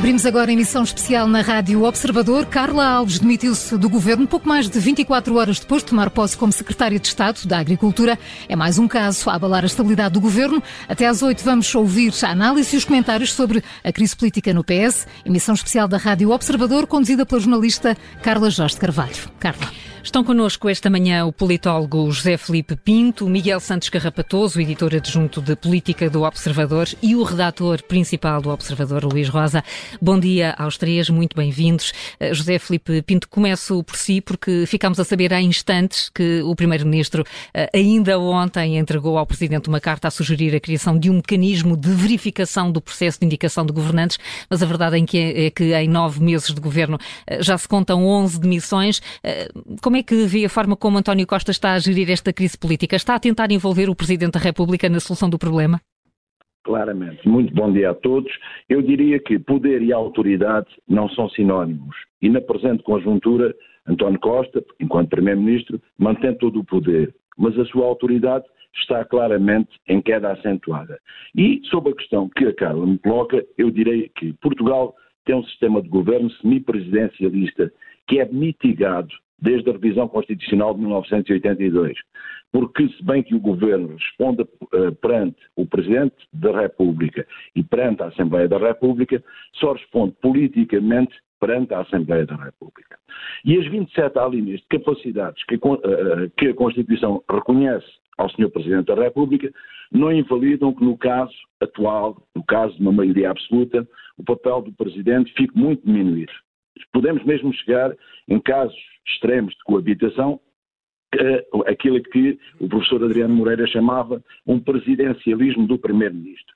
Abrimos agora a emissão especial na Rádio Observador. Carla Alves demitiu-se do governo pouco mais de 24 horas depois de tomar posse como Secretária de Estado da Agricultura. É mais um caso a abalar a estabilidade do governo. Até às 8 vamos ouvir a análise e os comentários sobre a crise política no PS. Emissão especial da Rádio Observador, conduzida pela jornalista Carla Jorge Carvalho. Carla. Estão connosco esta manhã o politólogo José Felipe Pinto, o Miguel Santos Carrapatoso, editor adjunto de Política do Observador, e o redator principal do Observador, Luís Rosa. Bom dia aos três, muito bem-vindos. José Felipe Pinto, começo por si, porque ficámos a saber há instantes que o Primeiro-Ministro ainda ontem entregou ao Presidente uma carta a sugerir a criação de um mecanismo de verificação do processo de indicação de governantes, mas a verdade é que em 9 meses de governo já se contam 11 demissões. Como é que vê a forma como António Costa está a gerir esta crise política? Está a tentar envolver o Presidente da República na solução do problema? Claramente. Muito bom dia a todos. Eu diria que poder e autoridade não são sinónimos. E na presente conjuntura, António Costa, enquanto Primeiro-Ministro, mantém todo o poder, mas a sua autoridade está claramente em queda acentuada. E sobre a questão que a Carla me coloca, eu direi que Portugal tem um sistema de governo semipresidencialista que é mitigado desde a revisão constitucional de 1982, porque se bem que o governo responda perante o Presidente da República e perante a Assembleia da República, só responde politicamente perante a Assembleia da República. E as 27 alíneas de capacidades que a Constituição reconhece ao Sr. Presidente da República não invalidam que no caso atual, no caso de uma maioria absoluta, o papel do Presidente fique muito diminuído. Podemos mesmo chegar, em casos extremos de coabitação, aquilo que o professor Adriano Moreira chamava um presidencialismo do primeiro-ministro.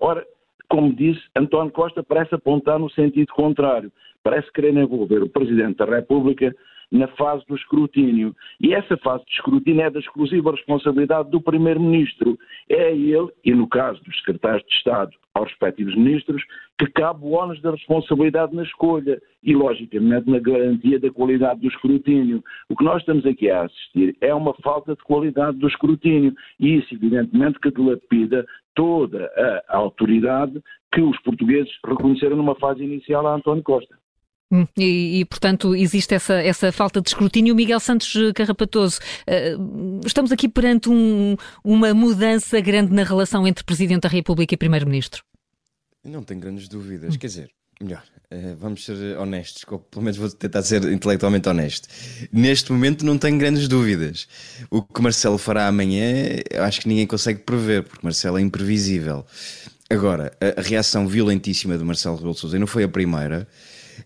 Ora, como disse, António Costa parece apontar no sentido contrário, parece querer envolver o Presidente da República na fase do escrutínio. E essa fase de escrutínio é da exclusiva responsabilidade do Primeiro-Ministro. É a ele, e no caso dos secretários de Estado aos respectivos ministros, que cabe o ónus da responsabilidade na escolha e, logicamente, na garantia da qualidade do escrutínio. O que nós estamos aqui a assistir é uma falta de qualidade do escrutínio e isso, evidentemente, que dilapida toda a autoridade que os portugueses reconheceram numa fase inicial a António Costa. E, portanto, existe essa falta de escrutínio. Miguel Santos Carrapatoso, estamos aqui perante uma mudança grande na relação entre Presidente da República e Primeiro-Ministro? Não tenho grandes dúvidas. Quer dizer, melhor, vamos ser honestos, pelo menos vou tentar ser intelectualmente honesto. Neste momento não tenho grandes dúvidas. O que Marcelo fará amanhã, acho que ninguém consegue prever, porque Marcelo é imprevisível. Agora, a reação violentíssima de Marcelo Rebelo de Sousa não foi a primeira.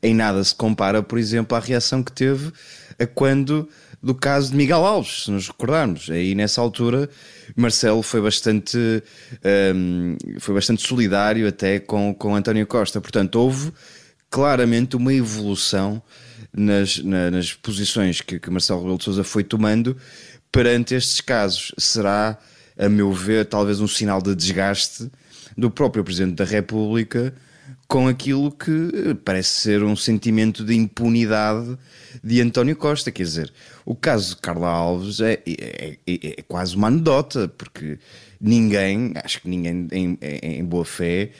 Em nada se compara, por exemplo, à reação que teve do caso de Miguel Alves, se nos recordarmos. Aí nessa altura Marcelo foi bastante solidário até com António Costa. Portanto, houve claramente uma evolução nas posições que Marcelo Rebelo de Sousa foi tomando perante estes casos. Será, a meu ver, talvez um sinal de desgaste do próprio Presidente da República com aquilo que parece ser um sentimento de impunidade de António Costa. Quer dizer, o caso de Carla Alves é quase uma anedota, porque acho que ninguém em boa fé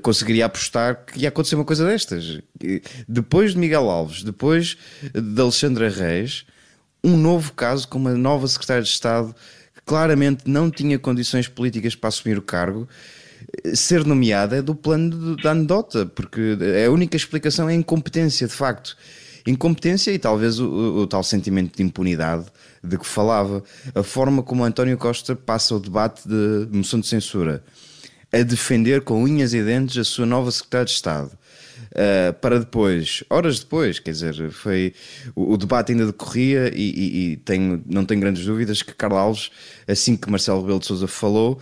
conseguiria apostar que ia acontecer uma coisa destas. Depois de Miguel Alves, depois de Alexandra Reis, um novo caso com uma nova secretária de Estado que claramente não tinha condições políticas para assumir o cargo, ser nomeada é do plano da anedota, porque a única explicação é a incompetência, de facto. Incompetência e talvez o tal sentimento de impunidade de que falava. A forma como António Costa passa o debate de moção de censura a defender com unhas e dentes a sua nova secretária de Estado, para depois, horas depois, quer dizer, o debate ainda decorria não tenho grandes dúvidas que Carla Alves, assim que Marcelo Rebelo de Sousa falou,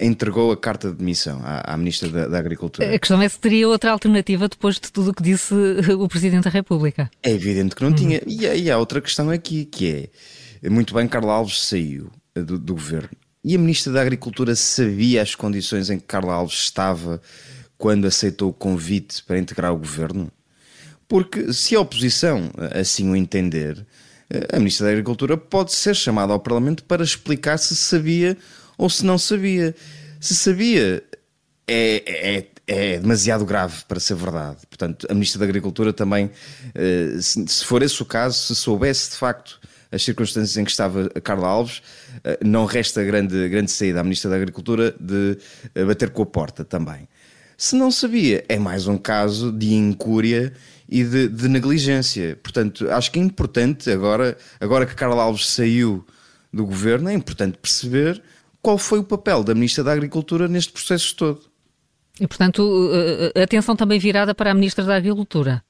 entregou a carta de demissão à Ministra da Agricultura. A questão é se teria outra alternativa depois de tudo o que disse o Presidente da República. É evidente que não tinha. E há outra questão aqui, que é, muito bem, Carla Alves saiu do governo. E a Ministra da Agricultura sabia as condições em que Carla Alves estava quando aceitou o convite para integrar o governo? Porque se a oposição assim o entender, a Ministra da Agricultura pode ser chamada ao Parlamento para explicar se sabia ou se não sabia. Se sabia, é demasiado grave para ser verdade. Portanto, a Ministra da Agricultura também, se for esse o caso, se soubesse de facto as circunstâncias em que estava a Carla Alves, não resta grande saída à Ministra da Agricultura de bater com a porta também. Se não sabia, é mais um caso de incúria e de negligência. Portanto, acho que é importante, agora que Carla Alves saiu do governo, é importante perceber qual foi o papel da Ministra da Agricultura neste processo todo. E, portanto, atenção também virada para a Ministra da Agricultura.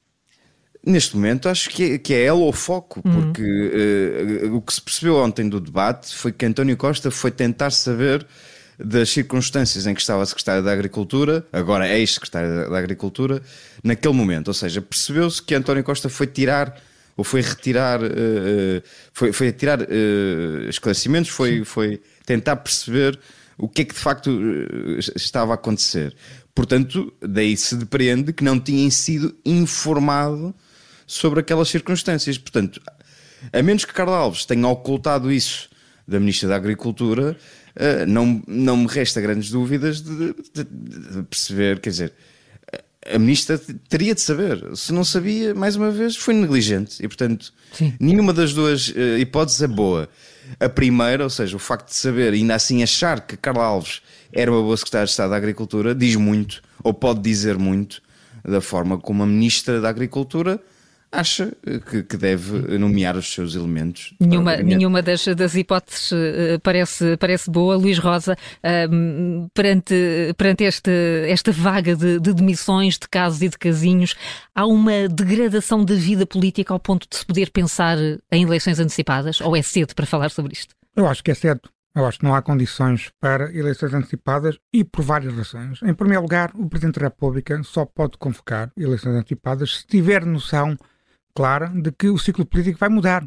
Neste momento, acho que é ela o foco, porque o que se percebeu ontem do debate foi que António Costa foi tentar saber das circunstâncias em que estava a Secretária da Agricultura, agora ex-Secretária da Agricultura, naquele momento. Ou seja, percebeu-se que António Costa foi retirar esclarecimentos, foi tentar perceber o que é que de facto estava a acontecer. Portanto, daí se depreende que não tinha sido informado sobre aquelas circunstâncias. Portanto, a menos que Carla Alves tenha ocultado isso da Ministra da Agricultura, não me resta grandes dúvidas de perceber, quer dizer, a Ministra teria de saber. Se não sabia, mais uma vez, foi negligente e, portanto, sim, nenhuma das duas hipóteses é boa. A primeira, ou seja, o facto de saber e ainda assim achar que Carla Alves era uma boa Secretária de Estado da Agricultura, diz muito, ou pode dizer muito, da forma como a Ministra da Agricultura acha que deve nomear os seus elementos. Nenhuma das hipóteses parece boa. Luís Rosa, perante esta vaga de demissões, de casos e de casinhos, há uma degradação da vida política ao ponto de se poder pensar em eleições antecipadas? Ou é cedo para falar sobre isto? Eu acho que é cedo. Eu acho que não há condições para eleições antecipadas e por várias razões. Em primeiro lugar, o Presidente da República só pode convocar eleições antecipadas se tiver noção clara de que o ciclo político vai mudar.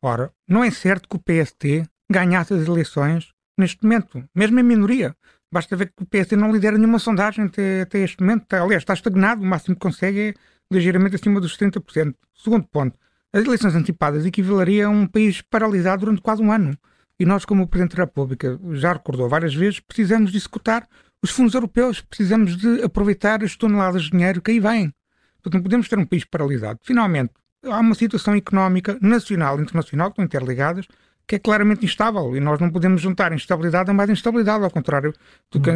Ora, não é certo que o PST ganhasse as eleições neste momento, mesmo em minoria. Basta ver que o PST não lidera nenhuma sondagem até este momento. Aliás, está estagnado, o máximo que consegue é ligeiramente acima dos 30%. Segundo ponto, as eleições antecipadas equivaleriam a um país paralisado durante quase um ano. E nós, como o Presidente da República já recordou várias vezes, precisamos de executar os fundos europeus, precisamos de aproveitar as toneladas de dinheiro que aí vêm. Portanto, não podemos ter um país paralisado. Finalmente, há uma situação económica nacional e internacional, que estão interligadas, que é claramente instável e nós não podemos juntar instabilidade a mais instabilidade, ao contrário do que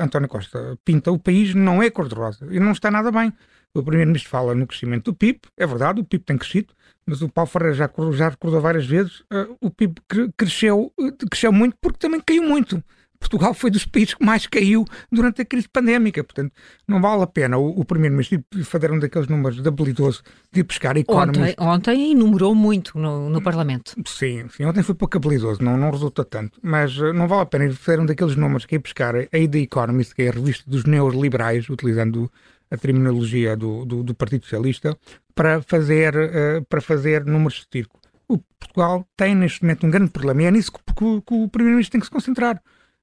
António Costa pinta. O país não é cor-de-rosa e não está nada bem. O Primeiro-Ministro fala no crescimento do PIB, é verdade, o PIB tem crescido, mas o Paulo Ferreira já recordou várias vezes, o PIB cresceu muito porque também caiu muito. Portugal foi dos países que mais caiu durante a crise pandémica, portanto, não vale a pena o Primeiro-Ministro fazer um daqueles números de habilidoso de ir pescar Economist. Ontem enumerou muito no Parlamento. Sim, ontem foi pouco habilidoso, não resulta tanto, mas não vale a pena ir fazer um daqueles números que ir pescar aí da Economist, que é a revista dos neoliberais, utilizando a terminologia do Partido Socialista, para fazer números de circo. O Portugal tem neste momento um grande problema e é nisso que o Primeiro-Ministro tem que se concentrar.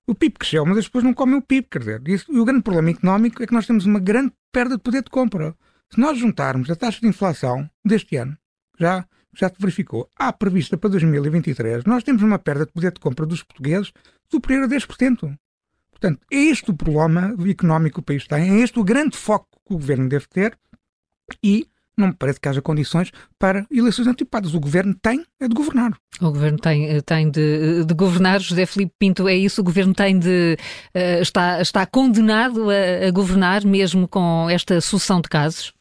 O PIB cresceu, mas as pessoas não comem o PIB, quer dizer. E o grande problema económico é que nós temos uma grande perda de poder de compra. Se nós juntarmos a taxa de inflação deste ano, já se verificou, à prevista para 2023, nós temos uma perda de poder de compra dos portugueses superior a 10%. Portanto, é este o problema económico que o país tem, é este o grande foco que o governo deve ter e não me parece que haja condições para eleições antecipadas. O governo tem de governar. O governo tem de governar, José Felipe Pinto, é isso? O governo tem de está condenado a governar mesmo com esta sucessão de casos?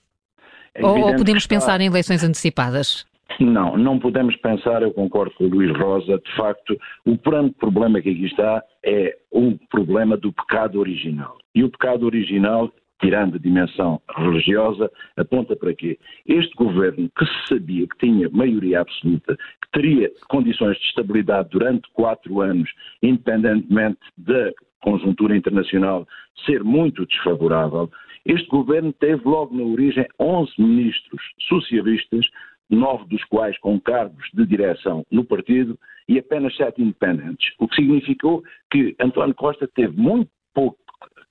É ou podemos pensar em eleições antecipadas? Não podemos pensar, eu concordo com o Luís Rosa, de facto, o grande problema que aqui está é um problema do pecado original. E o pecado original, tirando a dimensão religiosa, aponta para quê? Este governo, que se sabia que tinha maioria absoluta, que teria condições de estabilidade durante 4 anos, independentemente da conjuntura internacional ser muito desfavorável, este governo teve logo na origem 11 ministros socialistas, 9 dos quais com cargos de direção no partido e apenas 7 independentes, o que significou que António Costa teve muito pouco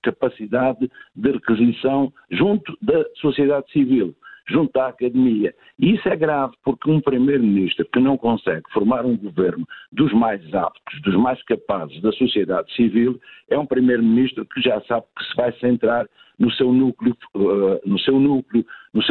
capacidade de requisição junto da sociedade civil, junto da academia. E isso é grave porque um primeiro-ministro que não consegue formar um governo dos mais aptos, dos mais capazes da sociedade civil, é um primeiro-ministro que já sabe que se vai centrar no seu núcleo, no seu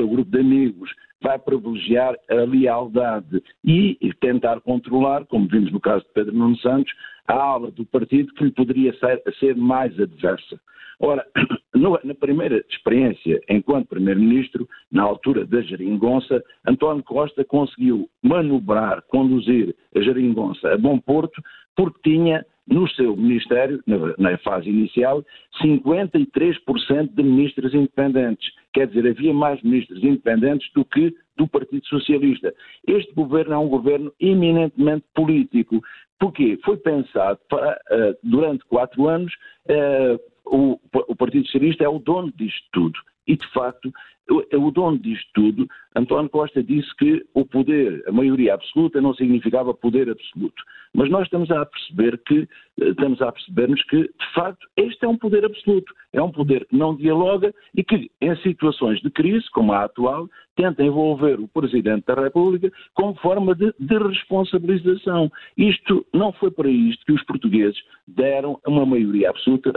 grupo de amigos, vai privilegiar a lealdade e tentar controlar, como vimos no caso de Pedro Nuno Santos, a ala do partido que lhe poderia ser mais adversa. Ora, na primeira experiência, enquanto Primeiro-Ministro, na altura da Geringonça, António Costa conseguiu manobrar, conduzir a Geringonça a bom porto, porque tinha no seu Ministério, na fase inicial, 53% de ministros independentes. Quer dizer, havia mais ministros independentes do que do Partido Socialista. Este governo é um governo eminentemente político. Porquê? Foi pensado para, durante 4 anos, o Partido Socialista é o dono disto tudo. E, de facto, o dono disto tudo, António Costa disse que o poder, a maioria absoluta, não significava poder absoluto. Mas nós estamos a percebermos que, de facto, este é um poder absoluto. É um poder que não dialoga e que, em situações de crise, como a atual, tenta envolver o Presidente da República como forma de responsabilização. Isto não foi para isto que os portugueses deram uma maioria absoluta.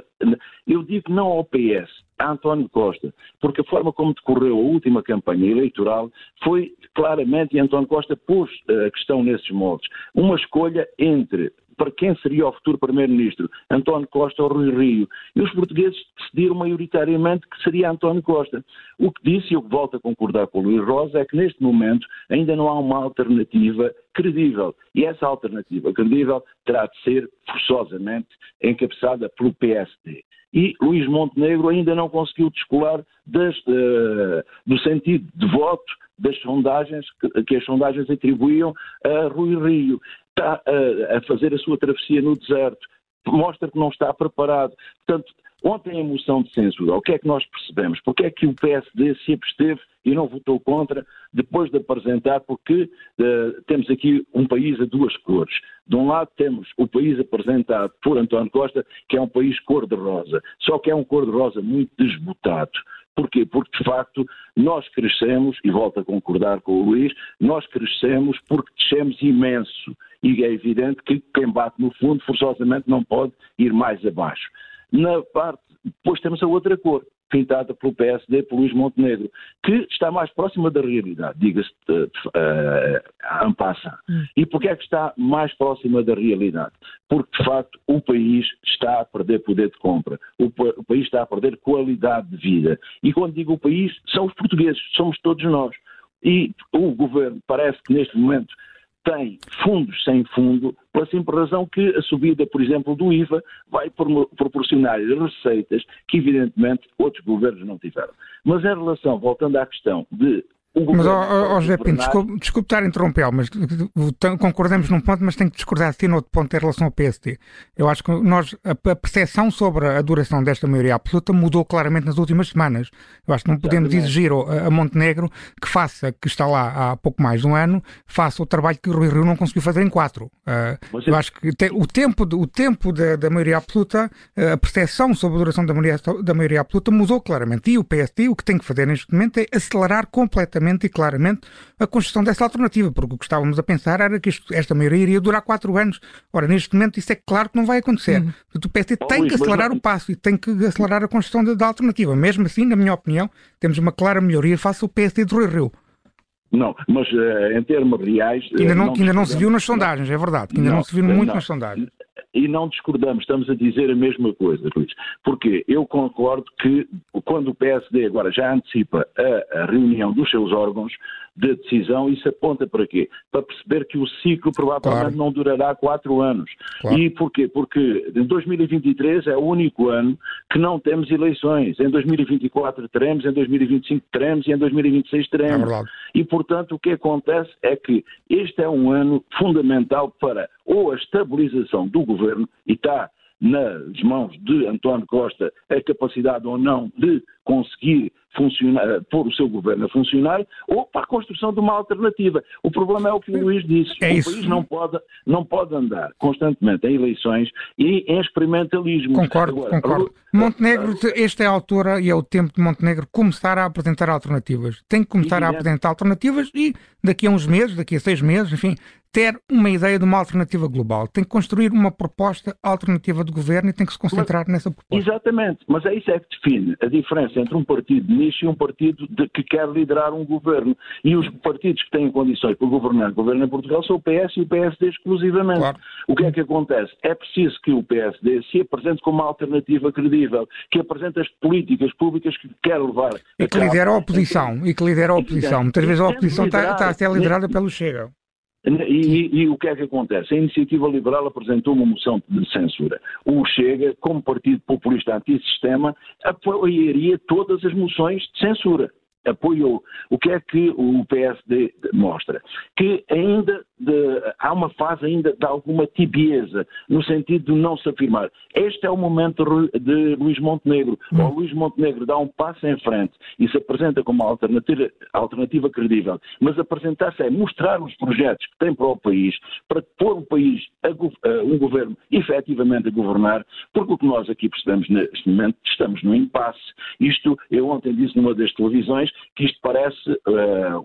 Eu digo não ao PS, a António Costa, porque a forma como decorreu a última campanha eleitoral foi claramente, e António Costa pôs a questão nesses moldes, uma escolha entre para quem seria o futuro Primeiro-Ministro, António Costa ou Rui Rio. E os portugueses decidiram maioritariamente que seria António Costa. O que disse, e eu volto a concordar com o Luís Rosa, é que neste momento ainda não há uma alternativa credível. E essa alternativa credível terá de ser forçosamente encabeçada pelo PSD. E Luís Montenegro ainda não conseguiu descolar do sentido de voto das sondagens que as sondagens atribuíam a Rui Rio. Está a fazer a sua travessia no deserto, mostra que não está preparado. Portanto, ontem a moção de censura, o que é que nós percebemos? Porque é que o PSD se absteve e não votou contra depois de apresentar, porque temos aqui um país a duas cores. De um lado temos o país apresentado por António Costa, que é um país cor-de-rosa, só que é um cor-de-rosa muito desbotado. Porquê? Porque, de facto, nós crescemos, e volto a concordar com o Luís, nós crescemos porque descemos imenso. E é evidente que quem bate no fundo, forçosamente, não pode ir mais abaixo. Na parte, depois temos a outra cor, pintada pelo PSD, pelo Luís Montenegro, que está mais próxima da realidade, diga-se en passant. E porquê é que está mais próxima da realidade? Porque, de facto, o país está a perder poder de compra, o país está a perder qualidade de vida. E quando digo o país, são os portugueses, somos todos nós. E o governo parece que neste momento tem fundos sem fundo, pela simples razão que a subida, por exemplo, do IVA vai proporcionar receitas que, evidentemente, outros governos não tiveram. Mas em relação, voltando à questão de... Mas, José Pinto, desculpe estar a interrompê-lo, mas concordamos num ponto, mas tenho que discordar de ti noutro ponto em relação ao PSD. Eu acho que a percepção sobre a duração desta maioria absoluta mudou claramente nas últimas semanas. Eu acho que não podemos exigir a Montenegro que faça, que está lá há pouco mais de um ano, faça o trabalho que o Rui Rio não conseguiu fazer em 4. Eu acho que o tempo da maioria absoluta, a percepção sobre a duração da maioria absoluta mudou claramente. E o PSD, o que tem que fazer neste momento é acelerar completamente e claramente a construção dessa alternativa, porque o que estávamos a pensar era que esta maioria iria durar 4 anos. Ora, neste momento isso é claro que não vai acontecer. O PSD tem que acelerar o passo e tem que acelerar a construção da alternativa. Mesmo assim, na minha opinião, temos uma clara melhoria face ao PSD de Rui Rio. Não, mas em termos reais... Ainda não se viu nas sondagens, é verdade. Ainda não se viu muito nas sondagens. E não discordamos, estamos a dizer a mesma coisa, Luís. Porque eu concordo que quando o PSD agora já antecipa a reunião dos seus órgãos de decisão, isso aponta para quê? Para perceber que o ciclo provavelmente não durará 4 anos. Claro. E porquê? Porque em 2023 é o único ano que não temos eleições. Em 2024 teremos, em 2025 teremos e em 2026 teremos. É e, portanto, o que acontece é que este é um ano fundamental para ou a estabilização do governo, e está nas mãos de António Costa a capacidade ou não de conseguir funcionar, pôr o seu governo a funcionar, ou para a construção de uma alternativa. O problema é o que o Luís disse. O país não pode andar constantemente em eleições e em experimentalismo. Concordo. Montenegro, esta é a altura e é o tempo de Montenegro começar a apresentar alternativas. Tem que começar a apresentar alternativas e daqui a uns meses, daqui a 6 meses, enfim, ter uma ideia de uma alternativa global. Tem que construir uma proposta alternativa de governo e tem que se concentrar nessa proposta. Exatamente. Mas é isso que define a diferença diferença entre um partido de nicho e um partido que quer liderar um governo. E os partidos que têm condições para governar, governo em Portugal, são o PS e o PSD exclusivamente. Claro. O que é que acontece? É preciso que o PSD se apresente como uma alternativa credível, que apresente as políticas públicas que quer levar e que lidera a oposição, Muitas vezes a oposição está até liderada pelo Chega. E o que é que acontece? A Iniciativa Liberal apresentou uma moção de censura. O Chega, como partido populista antissistema, apoiaria todas as moções de censura. Apoiou. O que é que o PSD mostra? Que ainda há uma fase ainda de alguma tibieza, no sentido de não se afirmar. Este é o momento de Luís Montenegro. Ou Luís Montenegro dá um passo em frente e se apresenta como uma alternativa credível, mas apresentar-se é mostrar os projetos que tem para o país, para pôr o país, um governo efetivamente a governar, porque o que nós aqui precisamos neste momento, estamos no impasse. Isto, eu ontem disse numa das televisões, que isto parece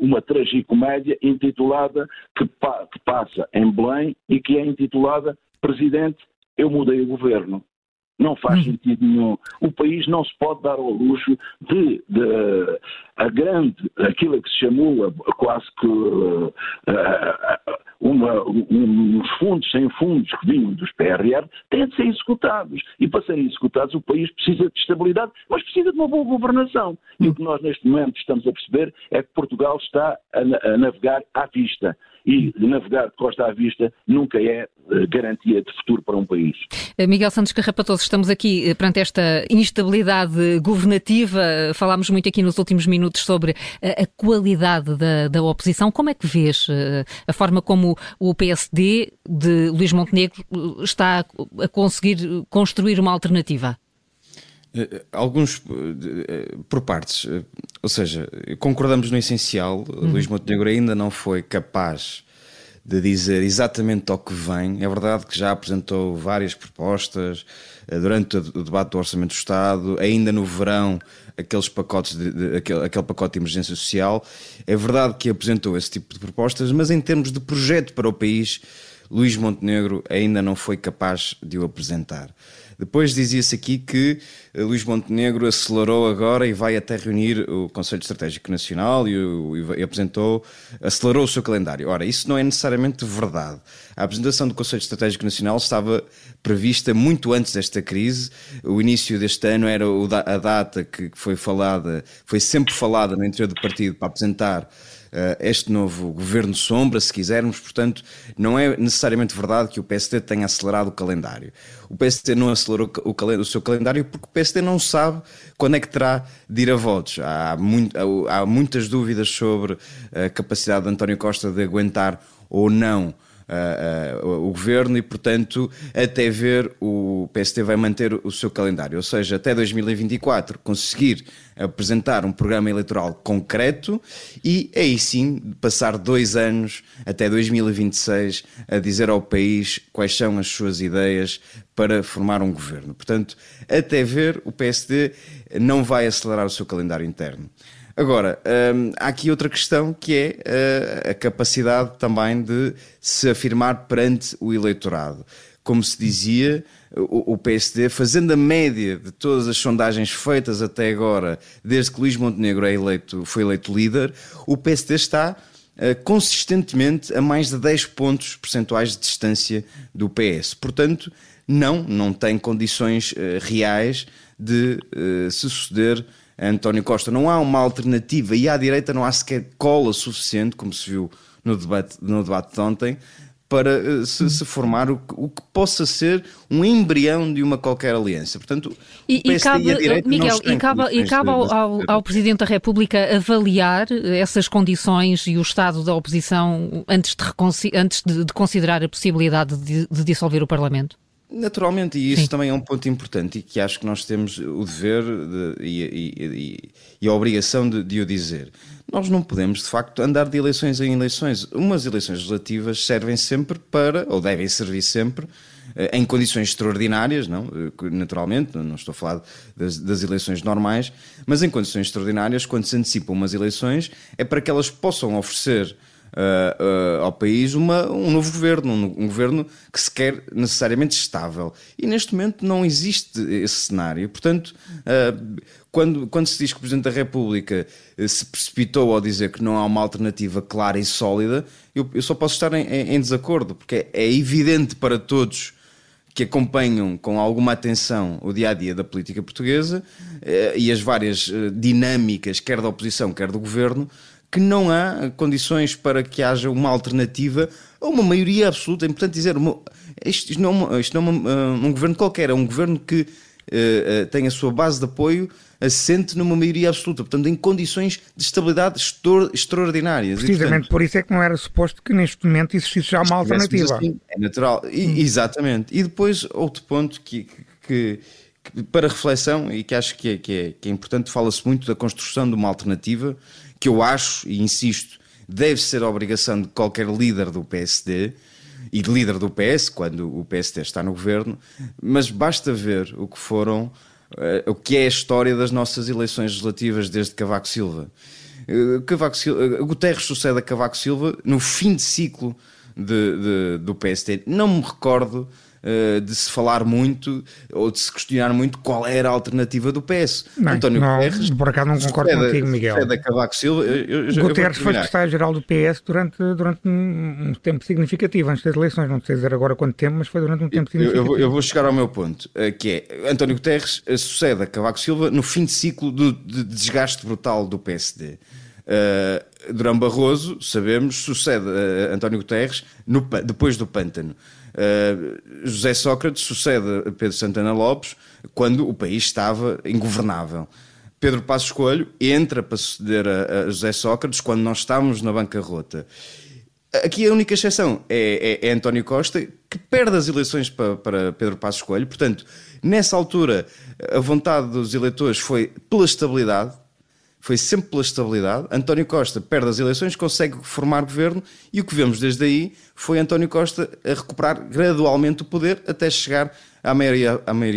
uma tragicomédia intitulada que passa em Belém e que é intitulada Presidente, eu mudei o governo. Não faz sentido nenhum. O país não se pode dar ao luxo de aquilo que se chamou quase que uns fundos sem fundos que vinham dos PRR, têm de ser executados. E para serem executados o país precisa de estabilidade, mas precisa de uma boa governação. E o que nós neste momento estamos a perceber é que Portugal está a navegar à vista. E navegar de costa à vista nunca é garantia de futuro para um país. Miguel Santos Carrapatoso, estamos aqui perante esta instabilidade governativa. Falámos muito aqui nos últimos minutos sobre a qualidade da oposição. Como é que vês a forma como o PSD de Luís Montenegro está a conseguir construir uma alternativa? Alguns por partes, ou seja, concordamos no essencial. Luís Montenegro ainda não foi capaz de dizer exatamente ao que vem. É verdade que já apresentou várias propostas durante o debate do Orçamento do Estado, ainda no verão, aqueles pacotes aquele pacote de emergência social. É verdade que apresentou esse tipo de propostas, mas em termos de projeto para o país, Luís Montenegro ainda não foi capaz de o apresentar. Depois dizia-se aqui que Luís Montenegro acelerou agora e vai até reunir o Conselho Estratégico Nacional e apresentou, acelerou o seu calendário. Ora, isso não é necessariamente verdade. A apresentação do Conselho Estratégico Nacional estava prevista muito antes desta crise. O início deste ano era a data que foi sempre falada no interior do partido para apresentar este novo governo sombra, se quisermos. Portanto, não é necessariamente verdade que o PSD tenha acelerado o calendário. O PSD não acelerou o seu calendário porque o PSD não sabe quando é que terá de ir a votos. Há muitas dúvidas sobre a capacidade de António Costa de aguentar ou não o governo e, portanto, até ver, o PSD vai manter o seu calendário, ou seja, até 2024 conseguir apresentar um programa eleitoral concreto e aí sim passar 2 anos até 2026 a dizer ao país quais são as suas ideias para formar um governo. Portanto, até ver, o PSD não vai acelerar o seu calendário interno. Agora, há aqui outra questão que é a capacidade também de se afirmar perante o eleitorado. Como se dizia, o PSD, fazendo a média de todas as sondagens feitas até agora, desde que Luís Montenegro foi eleito líder, o PSD está consistentemente a mais de 10 pontos percentuais de distância do PS. Portanto, não tem condições reais de se suceder António Costa. Não há uma alternativa e à direita não há sequer cola suficiente, como se viu no debate de ontem, para se formar o que possa ser um embrião de uma qualquer aliança. Portanto, cabe ao Presidente da República avaliar essas condições e o estado da oposição antes de considerar a possibilidade de dissolver o Parlamento? Naturalmente, e isso também é um ponto importante e que acho que nós temos o dever e a obrigação de o dizer. Nós não podemos, de facto, andar de eleições em eleições. Umas eleições legislativas servem sempre para, ou devem servir sempre, em condições extraordinárias, não? Naturalmente, não estou a falar das eleições normais, mas em condições extraordinárias, quando se antecipam umas eleições, é para que elas possam oferecer ao país um novo governo, um governo que se quer necessariamente estável. E neste momento não existe esse cenário. Portanto, quando se diz que o Presidente da República se precipitou ao dizer que não há uma alternativa clara e sólida, eu só posso estar em desacordo, porque é evidente para todos que acompanham com alguma atenção o dia-a-dia da política portuguesa e as várias dinâmicas, quer da oposição, quer do governo, que não há condições para que haja uma alternativa a uma maioria absoluta. É importante dizer, isto não é um governo qualquer, é um governo que tem a sua base de apoio assente numa maioria absoluta, portanto em condições de estabilidade extraordinárias. Precisamente, e, portanto, por isso é que não era suposto que neste momento existisse já uma alternativa. Assim, é natural, exatamente. E depois outro ponto que para reflexão e que acho que é importante, fala-se muito da construção de uma alternativa que eu acho, e insisto, deve ser a obrigação de qualquer líder do PSD e de líder do PS, quando o PST está no governo, mas basta ver o que foram, o que é a história das nossas eleições legislativas desde Cavaco Silva. Guterres sucede a Cavaco Silva no fim de ciclo do PST. Não me recordo de se falar muito ou de se questionar muito qual era a alternativa do PS. Não, António Guterres, por acaso não concordo contigo, Miguel. Cavaco Silva, Guterres foi secretário-geral do PS durante um tempo significativo, antes das eleições, não sei dizer agora quanto tempo, mas foi durante um tempo significativo. Eu vou chegar ao meu ponto, que é, António Guterres sucede a Cavaco Silva no fim de ciclo de desgaste brutal do PSD. Durão Barroso, sabemos, sucede a António Guterres depois do pântano. José Sócrates sucede a Pedro Santana Lopes quando o país estava ingovernável. Pedro Passos Coelho entra para suceder a José Sócrates quando nós estávamos na bancarrota. Aqui a única exceção é António Costa, que perde as eleições para Pedro Passos Coelho. Portanto, nessa altura a vontade dos eleitores foi pela estabilidade, foi sempre pela estabilidade. António Costa perde as eleições, consegue formar governo, e o que vemos desde aí foi António Costa a recuperar gradualmente o poder até chegar à maioria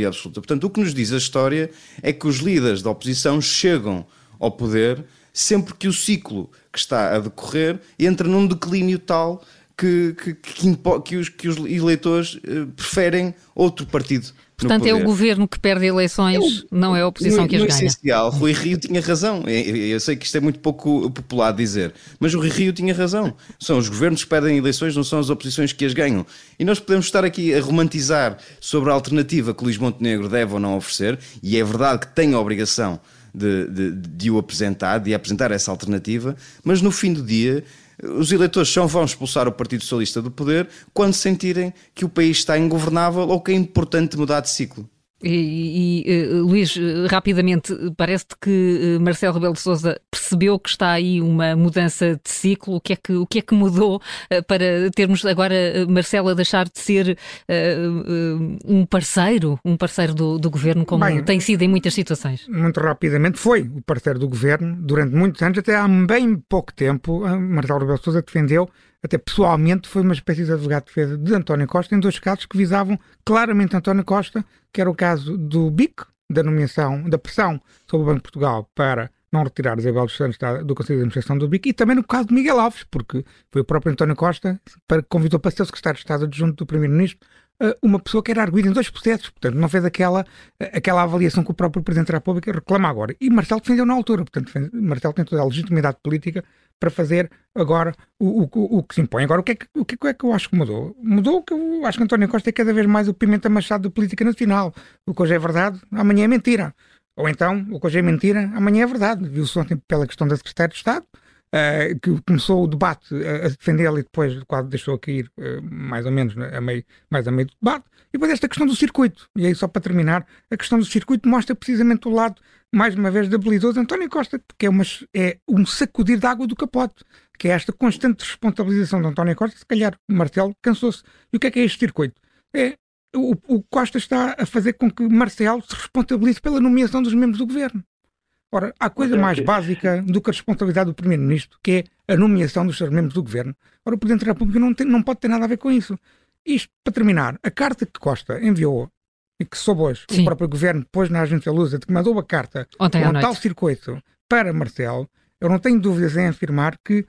absoluta. Portanto, o que nos diz a história é que os líderes da oposição chegam ao poder sempre que o ciclo que está a decorrer entra num declínio tal que os eleitores preferem outro partido. Portanto, é o governo que perde eleições, não é a oposição que as ganha. No essencial, Rui Rio tinha razão. Eu sei que isto é muito pouco popular dizer, mas o Rui Rio tinha razão. São os governos que perdem eleições, não são as oposições que as ganham. E nós podemos estar aqui a romantizar sobre a alternativa que Luís Montenegro deve ou não oferecer, e é verdade que tem a obrigação de o apresentar, de apresentar essa alternativa, mas no fim do dia os eleitores só vão expulsar o Partido Socialista do poder quando sentirem que o país está ingovernável ou que é importante mudar de ciclo. E Luís, rapidamente, parece-te que Marcelo Rebelo de Sousa percebeu que está aí uma mudança de ciclo? O que é que mudou para termos agora Marcelo a deixar de ser um parceiro do governo, como tem sido em muitas situações? Muito rapidamente, foi o parceiro do governo durante muitos anos, até há bem pouco tempo. Marcelo Rebelo de Sousa defendeu, até pessoalmente, foi uma espécie de advogado de defesa de António Costa em dois casos que visavam claramente António Costa, que era o caso do BIC, da nomeação, da pressão sobre o Banco de Portugal para não retirar Isabel dos Santos do Conselho de Administração do BIC, e também no caso de Miguel Alves, porque foi o próprio António Costa que convidou para ser o secretário de Estado adjunto do Primeiro-Ministro uma pessoa que era arguida em dois processos, portanto não fez aquela avaliação que o próprio Presidente da República reclama agora. E Marcelo defendeu na altura, portanto Marcelo tem toda a legitimidade política para fazer agora o que se impõe. Agora, o que é que eu acho que mudou? Mudou que eu acho que António Costa é cada vez mais o Pimenta Machado da política nacional. O que hoje é verdade, amanhã é mentira. Ou então, o que hoje é mentira, amanhã é verdade. Viu-se ontem pela questão da Secretária de Estado, que começou o debate a defendê-la e depois quase deixou a cair, mais ou menos, né, a meio do debate. E depois esta questão do circuito. E aí, só para terminar, a questão do circuito mostra precisamente o lado, mais uma vez, debilidoso de António Costa, porque é um sacudir de água do capote, que é esta constante responsabilização de António Costa. Se calhar Marcelo cansou-se. E o que é este circuito? O Costa está a fazer com que Marcelo se responsabilize pela nomeação dos membros do governo. Ora, há coisa mais básica do que a responsabilidade do Primeiro-Ministro, que é a nomeação dos seus membros do governo. Ora, o Presidente da República não pode ter nada a ver com isso. Isto, para terminar, a carta que Costa enviou, e que soube hoje, o próprio governo pôs na agência Lusa, de que mandou a carta com um tal circuito para Marcelo, eu não tenho dúvidas em afirmar que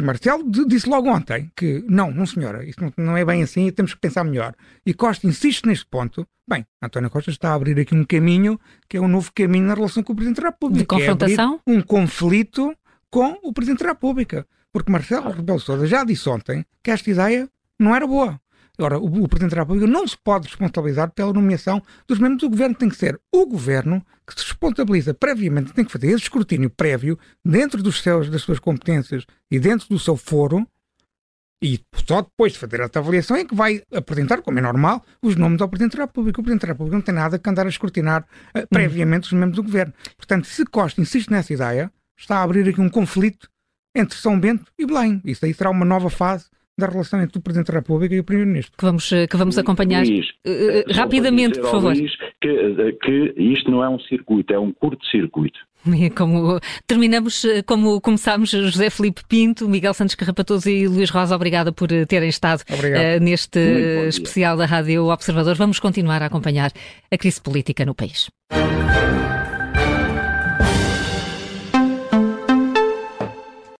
Marcelo disse logo ontem que não senhora, isso não é bem assim, temos que pensar melhor. E Costa insiste neste ponto. Bem, António Costa está a abrir aqui um caminho que é um novo caminho na relação com o Presidente da República. De confrontação? É um conflito com o Presidente da República. Porque Marcelo Rebelo de Sousa já disse ontem que esta ideia não era boa. Agora, o Presidente da República não se pode responsabilizar pela nomeação dos membros do Governo. Tem que ser o Governo que se responsabiliza previamente, tem que fazer esse escrutínio prévio dentro das suas competências e dentro do seu foro, e só depois de fazer esta avaliação é que vai apresentar, como é normal, os nomes ao Presidente da República. O Presidente da República não tem nada que andar a escrutinar previamente os membros do Governo. Portanto, se Costa insiste nessa ideia, está a abrir aqui um conflito entre São Bento e Belém. Isso aí será uma nova fase da relação entre o Presidente da República e o Primeiro-Ministro. Que vamos acompanhar, Luís, rapidamente, por favor. Luís, que isto não é um circuito, é um curto-circuito. Terminamos como começámos. José Felipe Pinto, Miguel Santos Carrapatoso e Luís Rosa, obrigada por terem estado neste especial da Rádio Observador. Vamos continuar a acompanhar a crise política no país.